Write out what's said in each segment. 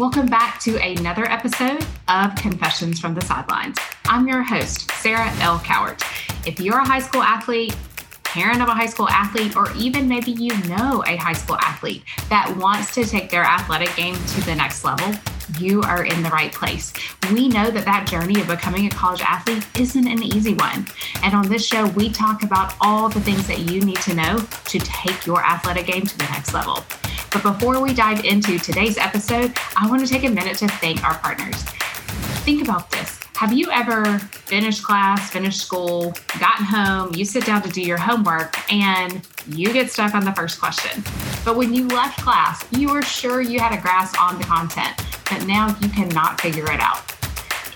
Welcome back to another episode of Confessions from the Sidelines. I'm your host, Sarah L. Cowart. If you're a high school athlete, parent of a high school athlete, or even maybe you know a high school athlete that wants to take their athletic game to the next level, you are in the right place. We know that that journey of becoming a college athlete isn't an easy one. And on this show, we talk about all the things that you need to know to take your athletic game to the next level. But before we dive into today's episode, I want to take a minute to thank our partners. Think about this. Have you ever finished class, finished school, gotten home, you sit down to do your homework, and you get stuck on the first question? But when you left class, you were sure you had a grasp on the content, but now you cannot figure it out.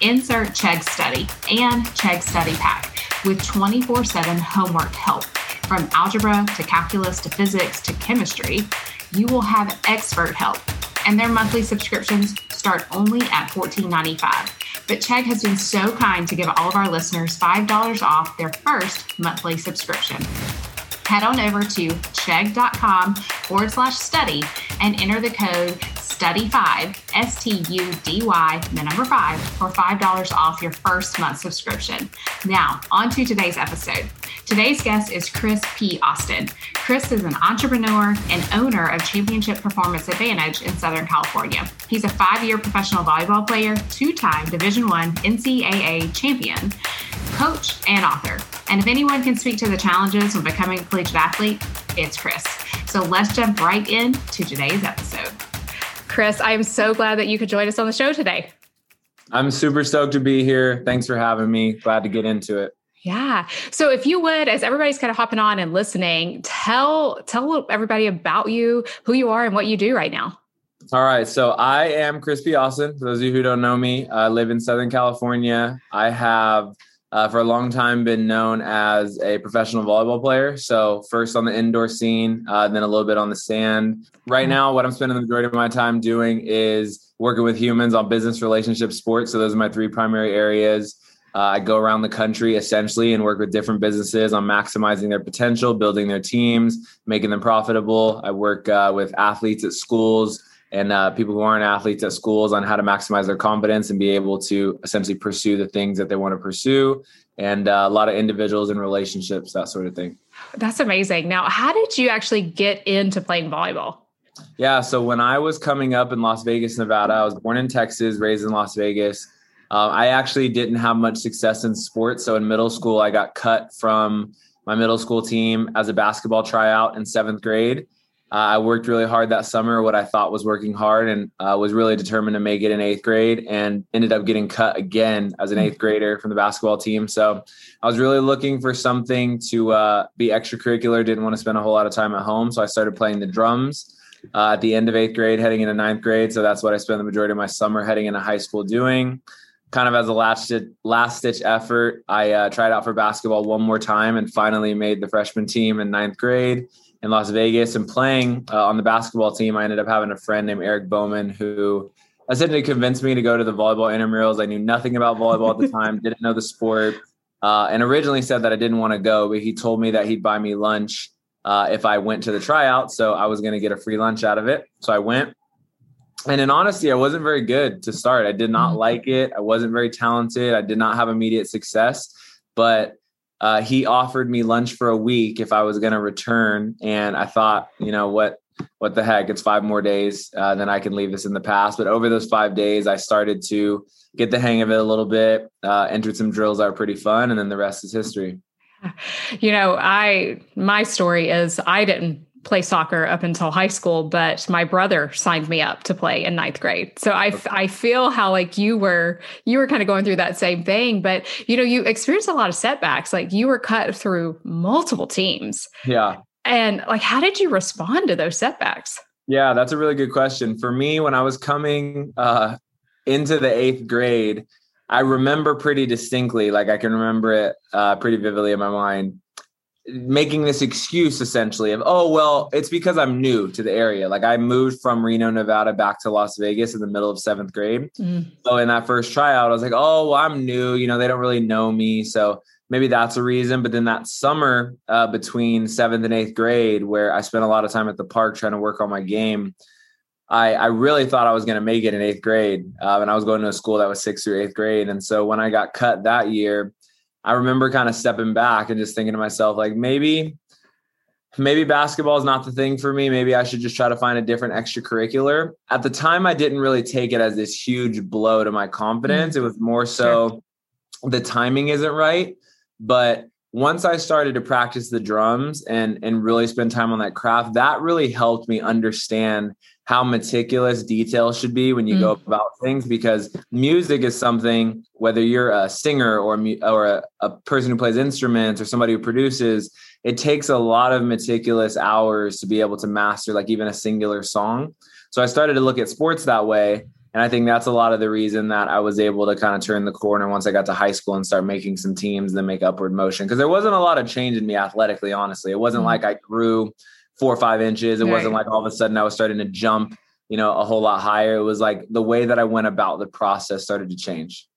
Insert Chegg Study and Chegg Study Pack with 24/7 homework help. From algebra to calculus to physics to chemistry, you will have expert help. And their monthly subscriptions start only at $14.95. But Chegg has been so kind to give all of our listeners $5 off their first monthly subscription. Head on over to chegg.com/study and enter the code STUDY5, STUDY5, for $5 off your first month subscription. Now, on to today's episode. Today's guest is Chris P. Austin. Chris is an entrepreneur and owner of Championship Performance Advantage in Southern California. He's a 5-year professional volleyball player, 2-time Division I NCAA champion, coach, and author. And if anyone can speak to the challenges of becoming a collegiate athlete, it's Chris. So let's jump right into today's episode. Chris, I am so glad that you could join us on the show today. I'm super stoked to be here. Thanks for having me. Glad to get into it. Yeah. So if you would, as everybody's kind of hopping on and listening, tell everybody about you, who you are, and what you do right now. All right. So I am Chris P. Austin. For those of you who don't know me, I live in Southern California. I have for a long time been known as a professional volleyball player. So first on the indoor scene, then a little bit on the sand. Right now, what I'm spending the majority of my time doing is working with humans on business, relationships, sports. So those are my three primary areas. I go around the country essentially and work with different businesses on maximizing their potential, building their teams, making them profitable. I work with athletes at schools and people who aren't athletes at schools on how to maximize their confidence and be able to essentially pursue the things that they want to pursue, and a lot of individuals and relationships, that sort of thing. That's amazing. Now, how did you actually get into playing volleyball? Yeah. So when I was coming up in Las Vegas, Nevada, I was born in Texas, raised in Las Vegas. I actually didn't have much success in sports. So in middle school, I got cut from my middle school team as a basketball tryout in 7th grade. I worked really hard that summer, what I thought was working hard, and was really determined to make it in 8th grade, and ended up getting cut again as an 8th grader from the basketball team. So I was really looking for something to be extracurricular, didn't want to spend a whole lot of time at home. So I started playing the drums at the end of 8th grade, heading into 9th grade. So that's what I spent the majority of my summer heading into high school doing. Kind of as a last-ditch effort, I tried out for basketball one more time and finally made the freshman team in 9th grade in Las Vegas. And playing on the basketball team, I ended up having a friend named Eric Bowman who essentially convinced me to go to the volleyball intramurals. I knew nothing about volleyball at the time, didn't know the sport, and originally said that I didn't want to go, but he told me that he'd buy me lunch if I went to the tryout. So I was going to get a free lunch out of it. So I went. And in honesty, I wasn't very good to start. I did not like it. I wasn't very talented. I did not have immediate success, but he offered me lunch for a week if I was going to return. And I thought, you know, what the heck? It's 5 more days, then I can leave this in the past. But over those 5 days, I started to get the hang of it a little bit, entered some drills that were pretty fun. And then the rest is history. You know, my story is I didn't play soccer up until high school, but my brother signed me up to play in 9th grade. So I feel how like you were kind of going through that same thing, but you know, you experienced a lot of setbacks. Like you were cut through multiple teams. Yeah. And like, how did you respond to those setbacks? Yeah, that's a really good question. For me, when I was coming into the 8th grade, I remember pretty distinctly, like I can remember it pretty vividly in my mind, making this excuse essentially of, oh, well, it's because I'm new to the area. Like I moved from Reno, Nevada back to Las Vegas in the middle of 7th grade. So in that first tryout, I was like, oh, well, I'm new, you know, they don't really know me. So maybe that's a reason. But then that summer between 7th and 8th grade, where I spent a lot of time at the park trying to work on my game, I really thought I was going to make it in eighth grade, and I was going to a school that was 6th through 8th grade. And so when I got cut that year, I remember kind of stepping back and just thinking to myself, like, maybe basketball is not the thing for me. Maybe I should just try to find a different extracurricular. At the time, I didn't really take it as this huge blow to my confidence. Mm-hmm. It was more so the timing isn't right. But once I started to practice the drums and really spend time on that craft, that really helped me understand how meticulous details should be when you go about things, because music is something, whether you're a singer or a person who plays instruments or somebody who produces, it takes a lot of meticulous hours to be able to master like even a singular song. So I started to look at sports that way. And I think that's a lot of the reason that I was able to kind of turn the corner once I got to high school and start making some teams and then make upward motion. Because there wasn't a lot of change in me athletically, honestly. It wasn't like I grew 4 or 5 inches. It wasn't like all of a sudden I was starting to jump, a whole lot higher. It was like the way that I went about the process started to change.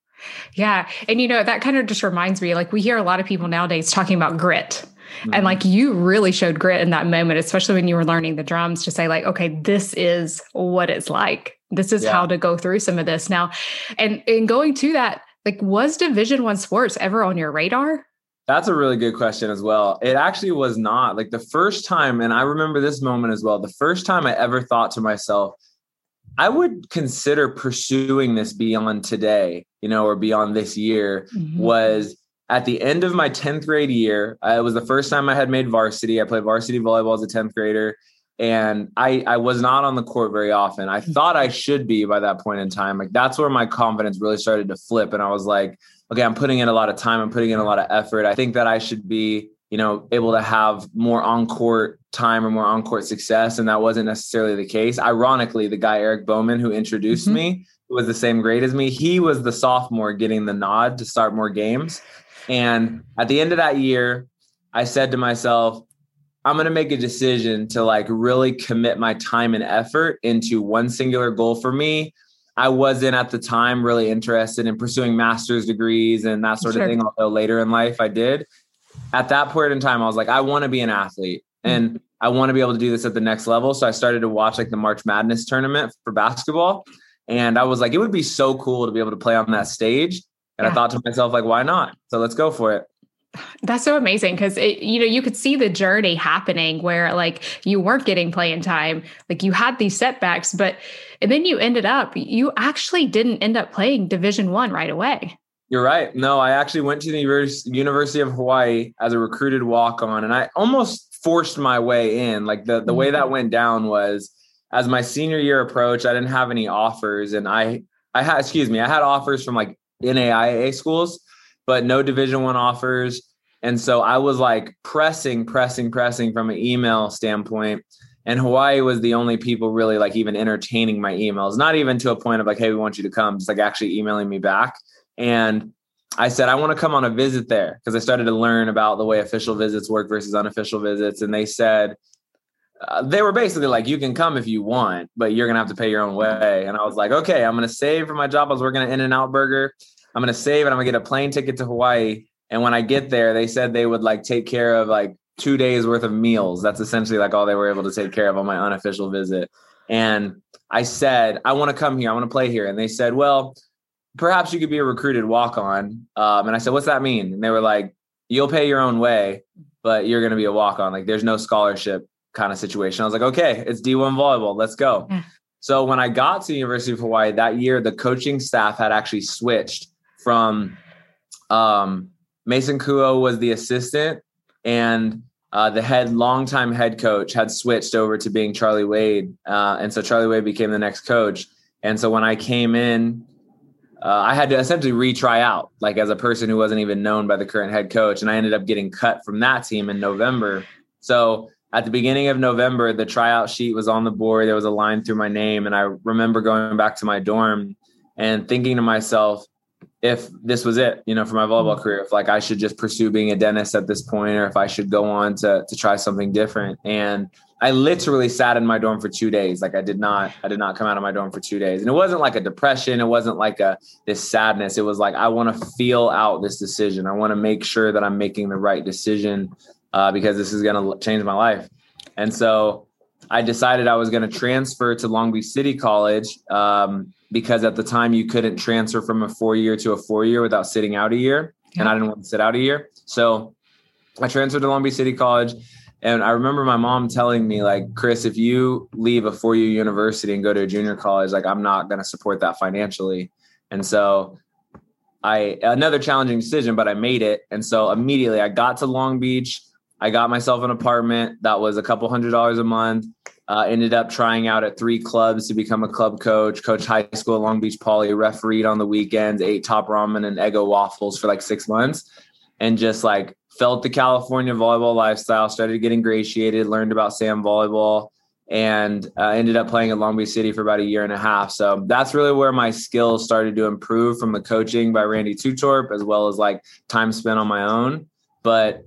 Yeah. And, that kind of just reminds me, like we hear a lot of people nowadays talking about grit. Mm-hmm. And like you really showed grit in that moment, especially when you were learning the drums, to say like, okay, this is what it's like. This is how to go through some of this now. And going to that, like, was Division I sports ever on your radar? That's a really good question as well. It actually was not. Like the first time, and I remember this moment as well, the first time I ever thought to myself, I would consider pursuing this beyond today, or beyond this year, was at the end of my 10th grade year. It was the first time I had made varsity. I played varsity volleyball as a 10th grader. And I was not on the court very often. I thought I should be by that point in time. Like that's where my confidence really started to flip. And I was like, okay, I'm putting in a lot of time. I'm putting in a lot of effort. I think that I should be, able to have more on-court time or more on-court success. And that wasn't necessarily the case. Ironically, the guy, Eric Bowman, who introduced me, who was the same grade as me, he was the sophomore getting the nod to start more games. And at the end of that year, I said to myself, I'm going to make a decision to like really commit my time and effort into one singular goal for me. I wasn't at the time really interested in pursuing master's degrees and that sort of thing. Although later in life I did. At that point in time, I was like, I want to be an athlete and I want to be able to do this at the next level. So I started to watch like the March Madness tournament for basketball. And I was like, it would be so cool to be able to play on that stage. And I thought to myself, like, why not? So let's go for it. That's so amazing because, you could see the journey happening where like you weren't getting playing time, like you had these setbacks, and then you actually didn't end up playing Division I right away. You're right. No, I actually went to the University of Hawaii as a recruited walk-on and I almost forced my way in. Like the way that went down was as my senior year approached, I didn't have any offers and I had offers from like NAIA schools, but no Division I offers. And so I was like pressing from an email standpoint. And Hawaii was the only people really like even entertaining my emails, not even to a point of like, hey, we want you to come, just like actually emailing me back. And I said, I want to come on a visit there because I started to learn about the way official visits work versus unofficial visits. And they said, they were basically like, you can come if you want, but you're going to have to pay your own way. And I was like, okay, I'm going to save for my job. I was working at In-N-Out Burger. I'm going to save and I'm going to get a plane ticket to Hawaii. And when I get there, they said they would like take care of like 2 days worth of meals. That's essentially like all they were able to take care of on my unofficial visit. And I said, I want to come here. I want to play here. And they said, well, perhaps you could be a recruited walk-on. And I said, what's that mean? And they were like, you'll pay your own way, but you're going to be a walk-on. Like there's no scholarship kind of situation. I was like, okay, it's D1 volleyball. Let's go. Yeah. So when I got to the University of Hawaii that year, the coaching staff had actually switched from Mason Kuo was the assistant and the longtime head coach had switched over to being Charlie Wade. And so Charlie Wade became the next coach. And so when I came in, I had to essentially retry out like as a person who wasn't even known by the current head coach. And I ended up getting cut from that team in November. So at the beginning of November, the tryout sheet was on the board. There was a line through my name. And I remember going back to my dorm and thinking to myself, if this was it, for my volleyball career, if like I should just pursue being a dentist at this point, or if I should go on to try something different. And I literally sat in my dorm for 2 days. Like I did not come out of my dorm for 2 days. And it wasn't like a depression. It wasn't like this sadness. It was like, I want to feel out this decision. I want to make sure that I'm making the right decision because this is going to change my life. And so I decided I was going to transfer to Long Beach City College because at the time you couldn't transfer from a 4-year to a 4-year without sitting out a year. Yeah. And I didn't want to sit out a year. So I transferred to Long Beach City College. And I remember my mom telling me, like, Chris, if you leave a 4-year university and go to a junior college, like, I'm not going to support that financially. And so another challenging decision, but I made it. And so immediately I got to Long Beach. I got myself an apartment that was a couple $100 a month. Ended up trying out at 3 clubs to become a club coach, coached high school at Long Beach Poly, refereed on the weekends, ate top ramen and Eggo waffles for like 6 months, and just like felt the California volleyball lifestyle, started to get ingratiated, learned about SAM volleyball, and ended up playing at Long Beach City for about 1.5 years. So that's really where my skills started to improve from the coaching by Randy Tutorp, as well as like time spent on my own. But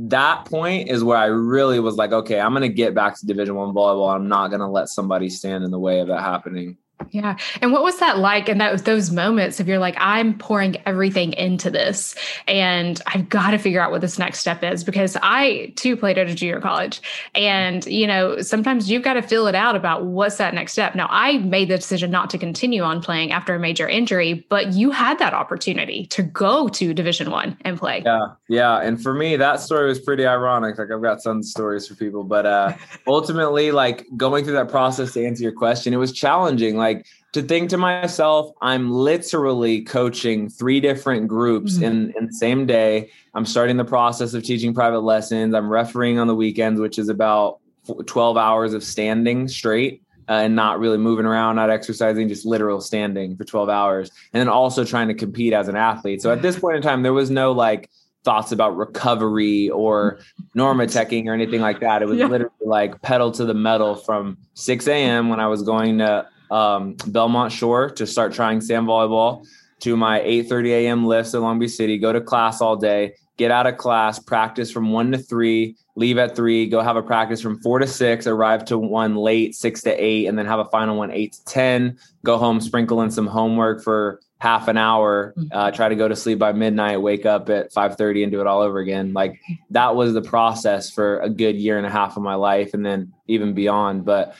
that point is where I really was like, okay, I'm going to get back to Division I volleyball. I'm not going to let somebody stand in the way of that happening. Yeah. And what was that like? And those moments of you're like, I'm pouring everything into this and I've got to figure out what this next step is, because I too played at a junior college and, you know, sometimes you've got to feel it out about what's that next step. Now I made the decision not to continue on playing after a major injury, but you had that opportunity to go to Division I and play. Yeah. Yeah. And for me, that story was pretty ironic. Like I've got some stories for people, but ultimately like going through that process to answer your question, it was challenging. Like to think to myself, I'm literally coaching 3 different groups in the same day. I'm starting the process of teaching private lessons. I'm refereeing on the weekends, which is about 12 hours of standing straight and not really moving around, not exercising, just literal standing for 12 hours. And then also trying to compete as an athlete. So at this point in time, there was no like thoughts about recovery or normateching or anything like that. It was literally like pedal to the metal from 6 a.m. when I was going to Belmont Shore to start trying SAM volleyball, to my 8:30 a.m. lifts at Long Beach City, go to class all day, get out of class, practice from 1 to 3, leave at 3, go have a practice from 4 to 6, arrive to 1 late, 6 to 8, and then have a final one 8 to 10, go home, sprinkle in some homework for half an hour, try to go to sleep by midnight, wake up at 5:30 and do it all over again. Like that was the process for a good 1.5 years of my life. And then even beyond, but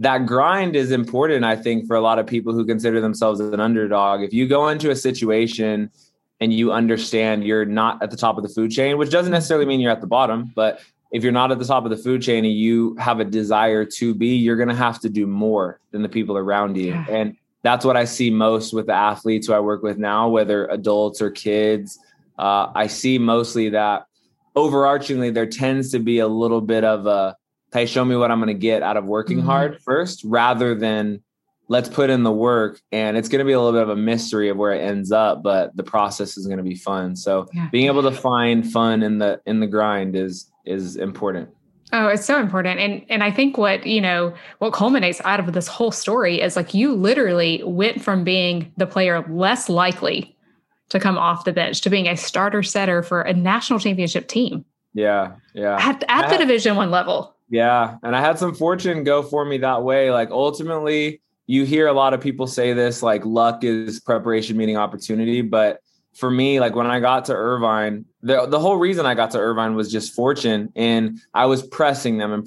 that grind is important, I think, for a lot of people who consider themselves an underdog. If you go into a situation and you understand you're not at the top of the food chain, which doesn't necessarily mean you're at the bottom, but if you're not at the top of the food chain and you have a desire to be, you're going to have to do more than the people around you. Yeah. And that's what I see most with the athletes who I work with now, whether adults or kids. I see mostly that overarchingly there tends to be a little bit of a, hey, show me what I'm going to get out of working hard first, rather than let's put in the work. And it's going to be a little bit of a mystery of where it ends up, but the process is going to be fun. So being able to find fun in the grind is important. Oh, it's so important. And I think what culminates out of this whole story is like, you literally went from being the player less likely to come off the bench to being a starter setter for a national championship team. Yeah. Yeah. At the Division I level. Yeah. And I had some fortune go for me that way. Like ultimately you hear a lot of people say this, like luck is preparation meeting opportunity. But for me, like when I got to Irvine, the whole reason I got to Irvine was just fortune. And I was pressing them. And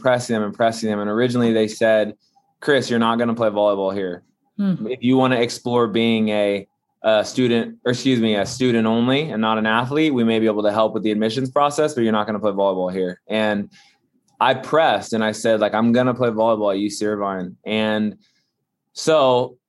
originally they said, Chris, you're not going to play volleyball here. If you want to explore being a student only and not an athlete, we may be able to help with the admissions process, but you're not going to play volleyball here. And I pressed and I said, like, I'm going to play volleyball at UC Irvine. And so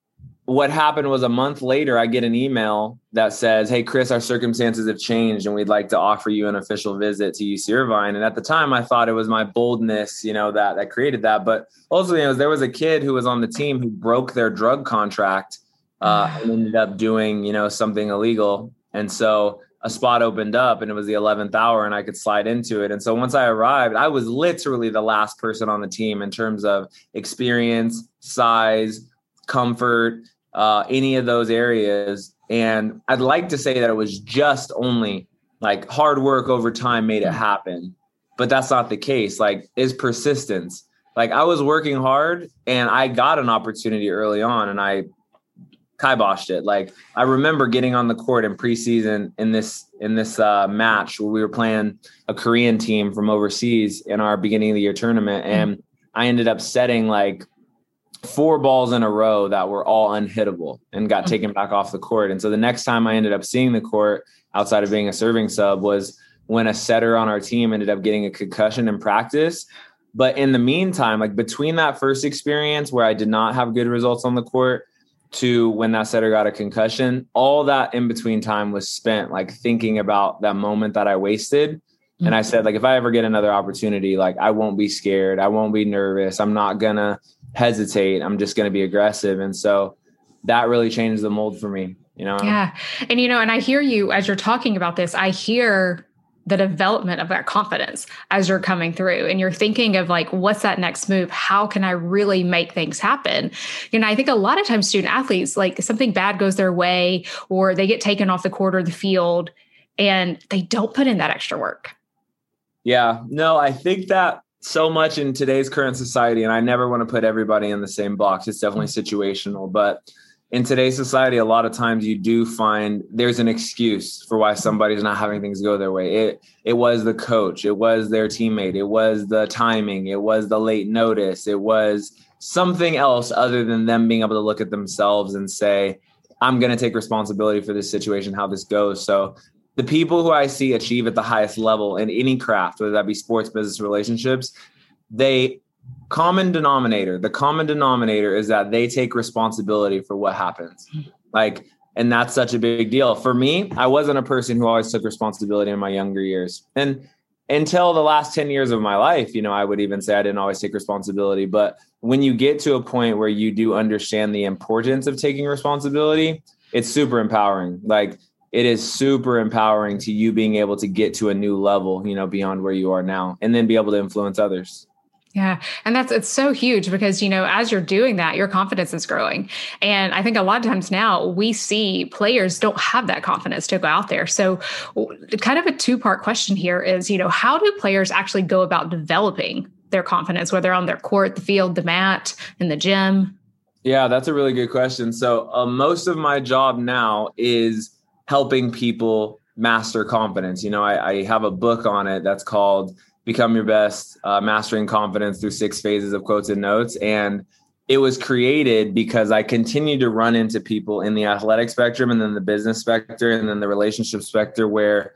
what happened was a month later, I get an email that says, hey, Chris, our circumstances have changed and we'd like to offer you an official visit to UC Irvine. And at the time, I thought it was my boldness, that created that. But also, there was a kid who was on the team who broke their drug contract and ended up doing, something illegal. And so a spot opened up and it was the 11th hour and I could slide into it. And so once I arrived, I was literally the last person on the team in terms of experience, size, comfort, any of those areas. And I'd like to say that it was just only like hard work over time made it happen, but that's not the case. Like it's persistence. Like I was working hard and I got an opportunity early on and I kiboshed it. Like I remember getting on the court in preseason in this match where we were playing a Korean team from overseas in our beginning of the year tournament. And I ended up setting like 4 balls in a row that were all unhittable and got taken back off the court. And so the next time I ended up seeing the court outside of being a serving sub was when a setter on our team ended up getting a concussion in practice. But in the meantime, like between that first experience where I did not have good results on the court to when that setter got a concussion, all that in between time was spent like thinking about that moment that I wasted. And I said, like, if I ever get another opportunity, like I won't be scared. I won't be nervous. I'm not going to hesitate. I'm just going to be aggressive. And so that really changed the mold for me, you know? Yeah. And, you know, and I hear you as you're talking about this, I hear the development of that confidence as you're coming through and you're thinking of like, what's that next move? How can I really make things happen? You know, I think a lot of times student athletes, like something bad goes their way or they get taken off the court or the field and they don't put in that extra work. Yeah, no, I think that so much in today's current society, and I never want to put everybody in the same box. It's definitely situational. But in today's society, a lot of times you do find there's an excuse for why somebody's not having things go their way. It was the coach. It was their teammate. It was the timing. It was the late notice. It was something else other than them being able to look at themselves and say, I'm going to take responsibility for this situation, how this goes. So the people who I see achieve at the highest level in any craft, whether that be sports, business, relationships, the common denominator is that they take responsibility for what happens. Like, and that's such a big deal for me. I wasn't a person who always took responsibility in my younger years. And until the last 10 years of my life, you know, I would even say I didn't always take responsibility. But when you get to a point where you do understand the importance of taking responsibility, it's super empowering. Like, it is super empowering to you being able to get to a new level, you know, beyond where you are now, and then be able to influence others. Yeah. And it's so huge because, you know, as you're doing that, your confidence is growing. And I think a lot of times now we see players don't have that confidence to go out there. So kind of a 2-part question here is, you know, how do players actually go about developing their confidence, whether on their court, the field, the mat, in the gym? Yeah, that's a really good question. So most of my job now is helping people master confidence. You know, I have a book on it that's called Become Your Best, Mastering Confidence Through 6 Phases of Quotes and Notes. And it was created because I continue to run into people in the athletic spectrum and then the business spectrum and then the relationship spectrum where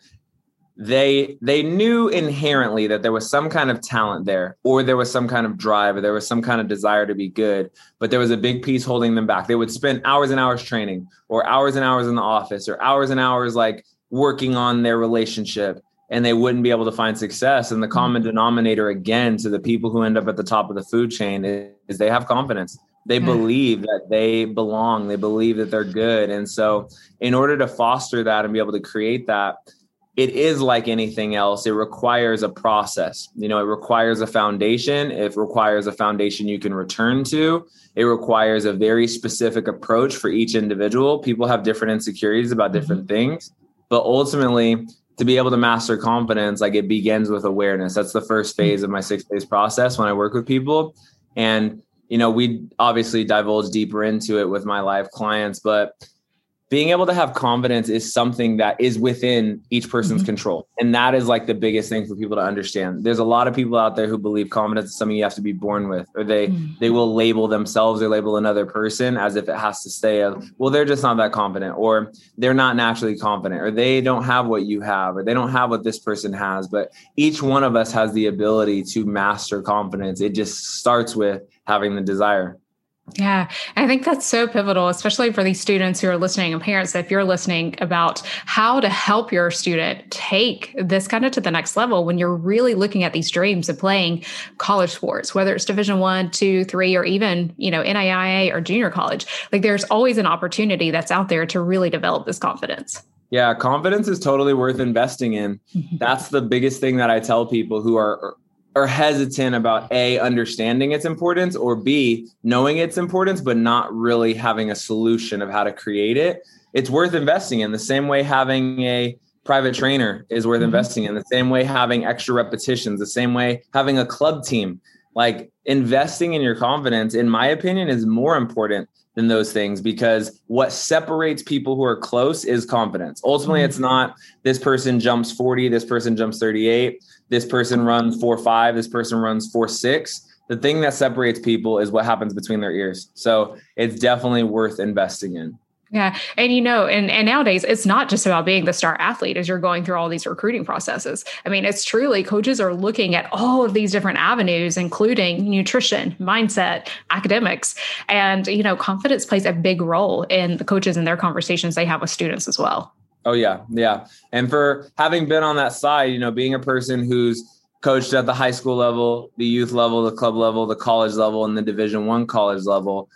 they knew inherently that there was some kind of talent there, or there was some kind of drive, or there was some kind of desire to be good, but there was a big piece holding them back. They would spend hours and hours training, or hours and hours in the office, or hours and hours like working on their relationship, and they wouldn't be able to find success. And the common denominator, again, to the people who end up at the top of the food chain is they have confidence. They believe that they belong. They believe that they're good. And so in order to foster that and be able to create that, it is like anything else. It requires a process. You know, it requires a foundation. It requires a foundation you can return to. It requires a very specific approach for each individual. People have different insecurities about different things, but ultimately to be able to master confidence, like it begins with awareness. That's the first phase of my 6 phase process when I work with people. And, you know, we obviously divulge deeper into it with my live clients, but being able to have confidence is something that is within each person's control. And that is like the biggest thing for people to understand. There's a lot of people out there who believe confidence is something you have to be born with, or they will label themselves or label another person as if it has to stay as, well, they're just not that confident, or they're not naturally confident, or they don't have what you have, or they don't have what this person has. But each one of us has the ability to master confidence. It just starts with having the desire. Yeah, I think that's so pivotal, especially for these students who are listening and parents, if you're listening, about how to help your student take this kind of to the next level when you're really looking at these dreams of playing college sports, whether it's Division 1, 2, 3, or even, you know, NAIA or junior college. Like there's always an opportunity that's out there to really develop this confidence. Yeah, confidence is totally worth investing in. That's the biggest thing that I tell people who are hesitant about A, understanding its importance, or B, knowing its importance, but not really having a solution of how to create it. It's worth investing in the same way having a private trainer is worth investing in, the same way having extra repetitions, the same way having a club team. Like investing in your confidence, in my opinion, is more important than those things, because what separates people who are close is confidence. Ultimately, it's not this person jumps 40, this person jumps 38, this person runs 4.5, this person runs 4.6. the thing that separates people is what happens between their ears. So it's definitely worth investing in. Yeah. And, you know, and nowadays it's not just about being the star athlete as you're going through all these recruiting processes. I mean, it's truly coaches are looking at all of these different avenues, including nutrition, mindset, academics, and, you know, confidence plays a big role in the coaches and their conversations they have with students as well. Oh yeah. Yeah. And for having been on that side, you know, being a person who's coached at the high school level, the youth level, the club level, the college level, and the Division I college level,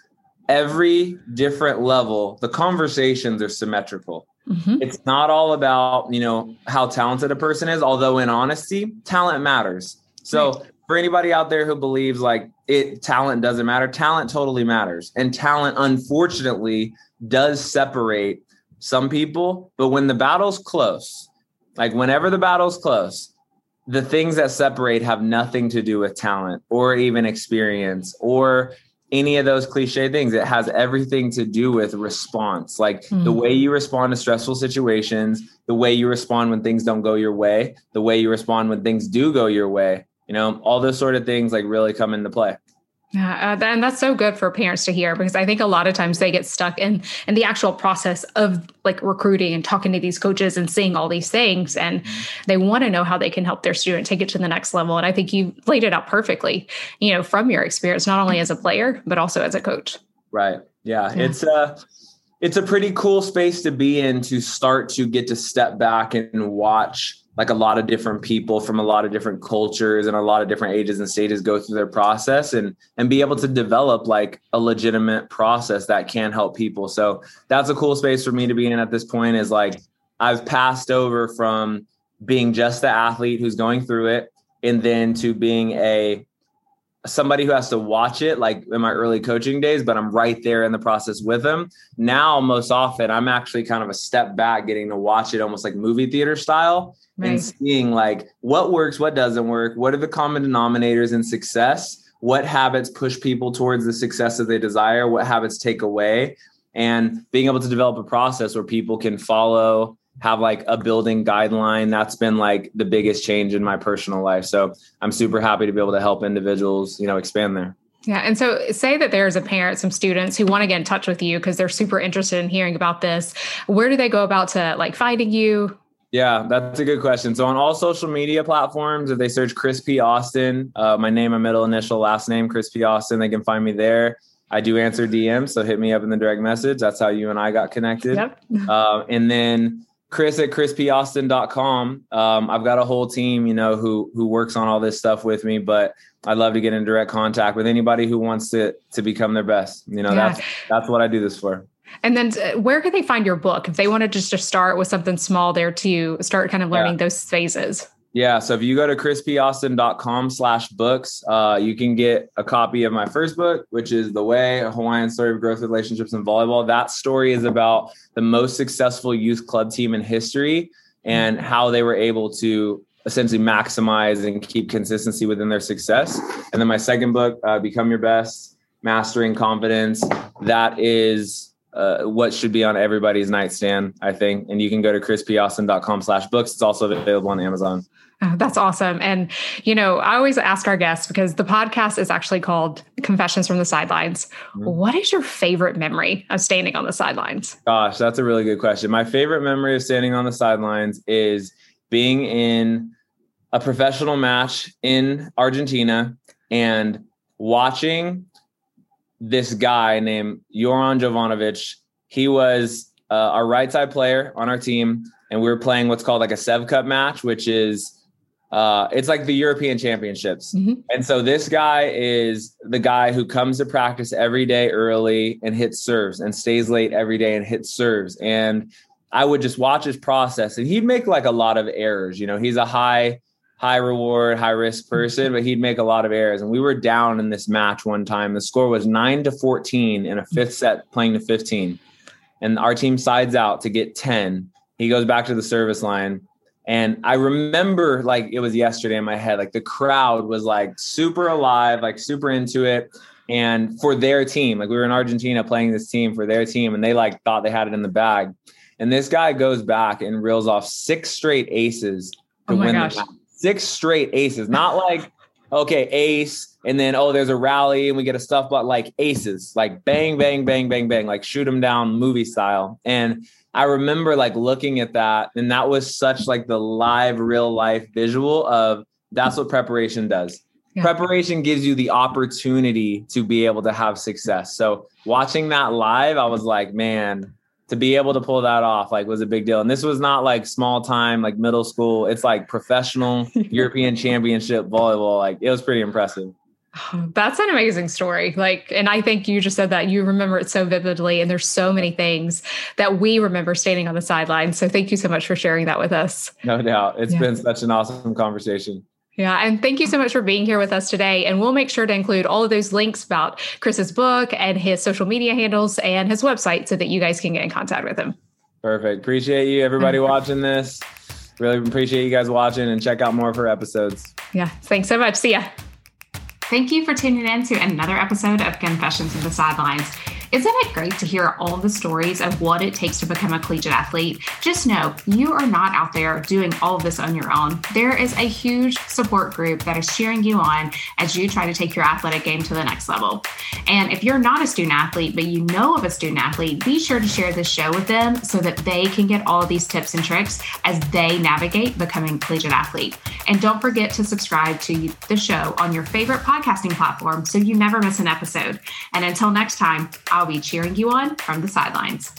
every different level, the conversations are symmetrical. Mm-hmm. It's not all about, you know, how talented a person is, although in honesty, talent matters. So right. For anybody out there who believes like talent doesn't matter, talent totally matters. And talent, unfortunately, does separate some people. But when the battle's close, like whenever the battle's close, the things that separate have nothing to do with talent or even experience or any of those cliche things. It has everything to do with response, like the way you respond to stressful situations, the way you respond when things don't go your way, the way you respond when things do go your way, you know, all those sort of things like really come into play. Yeah, and that's so good for parents to hear, because I think a lot of times they get stuck in the actual process of like recruiting and talking to these coaches and seeing all these things, and they want to know how they can help their student take it to the next level. And I think you laid it out perfectly, you know, from your experience, not only as a player, but also as a coach. Right. Yeah. It's a pretty cool space to be in, to start to get to step back and watch like a lot of different people from a lot of different cultures and a lot of different ages and stages go through their process and be able to develop like a legitimate process that can help people. So that's a cool space for me to be in at this point, is like, I've passed over from being just the athlete who's going through it, and then to being somebody who has to watch it, like in my early coaching days, but I'm right there in the process with them. Now, most often I'm actually kind of a step back, getting to watch it almost like movie theater style. Right. And seeing like what works, what doesn't work, what are the common denominators in success, what habits push people towards the success that they desire, what habits take away, and being able to develop a process where people can follow, have like a building guideline. That's been like the biggest change in my personal life. So I'm super happy to be able to help individuals, you know, expand there. Yeah. And so say that there's a parent, some students who want to get in touch with you because they're super interested in hearing about this. Where do they go about to like finding you? Yeah, that's a good question. So on all social media platforms, if they search Chris P. Austin, my name, my middle initial, last name, Chris P. Austin, they can find me there. I do answer DMs, so hit me up in the direct message. That's how you and I got connected. Yep. And then Chris at ChrisPAustin.com. I've got a whole team, you know, who works on all this stuff with me, but I'd love to get in direct contact with anybody who wants to become their best. You know, that's what I do this for. And then where can they find your book if they want to just start with something small there to start kind of learning those phases? Yeah. So if you go to ChrisPAustin.com/books, you can get a copy of my first book, which is The Way, a Hawaiian Story of Growth, Relationships, and Volleyball. That story is about the most successful youth club team in history and how they were able to essentially maximize and keep consistency within their success. And then my second book, Become Your Best, Mastering Confidence. That is what should be on everybody's nightstand, I think. And you can go to ChrisPAustin.com/books. It's also available on Amazon. Oh, that's awesome. And, you know, I always ask our guests, because the podcast is actually called Confessions from the Sidelines. Mm-hmm. What is your favorite memory of standing on the sidelines? Gosh, that's a really good question. My favorite memory of standing on the sidelines is being in a professional match in Argentina and watching this guy named Joran Jovanovic. He was our right side player on our team, and we were playing what's called like a Sev Cup match, which is it's like the European Championships. Mm-hmm. And so this guy is the guy who comes to practice every day early and hits serves, and stays late every day and hits serves. And I would just watch his process, and he'd make like a lot of errors. You know, he's a high reward, high risk person, but he'd make a lot of errors. And we were down in this match one time. The score was 9-14 in a fifth set, playing to 15. And our team sides out to get 10. He goes back to the service line. And I remember like it was yesterday in my head, like the crowd was like super alive, like super into it. And for their team, like we were in Argentina playing this team for their team, and they like thought they had it in the bag. And this guy goes back and reels off 6 straight aces to win the match. 6 straight aces, not like okay, ace. And then, oh, there's a rally and we get a stuff, but like aces, like bang, bang, bang, bang, bang, like shoot them down movie style. And I remember like looking at that, and that was such like the live real life visual of that's what preparation does. Yeah. Preparation gives you the opportunity to be able to have success. So watching that live, I was like, man, to be able to pull that off, like, was a big deal. And this was not like small time, like middle school. It's like professional European championship volleyball. Like, it was pretty impressive. That's an amazing story. Like, and I think you just said that you remember it so vividly, and there's so many things that we remember standing on the sidelines. So thank you so much for sharing that with us. No doubt. It's been such an awesome conversation. Yeah. And thank you so much for being here with us today. And we'll make sure to include all of those links about Chris's book and his social media handles and his website so that you guys can get in contact with him. Perfect. Appreciate you, everybody watching this. Really appreciate you guys watching, and check out more of her episodes. Yeah. Thanks so much. See ya. Thank you for tuning in to another episode of Confessions of the Sidelines. Isn't it great to hear all the stories of what it takes to become a collegiate athlete? Just know you are not out there doing all of this on your own. There is a huge support group that is cheering you on as you try to take your athletic game to the next level. And if you're not a student athlete, but you know of a student athlete, be sure to share this show with them so that they can get all these tips and tricks as they navigate becoming a collegiate athlete. And don't forget to subscribe to the show on your favorite podcasting platform so you never miss an episode. And until next time, I'll be cheering you on from the sidelines.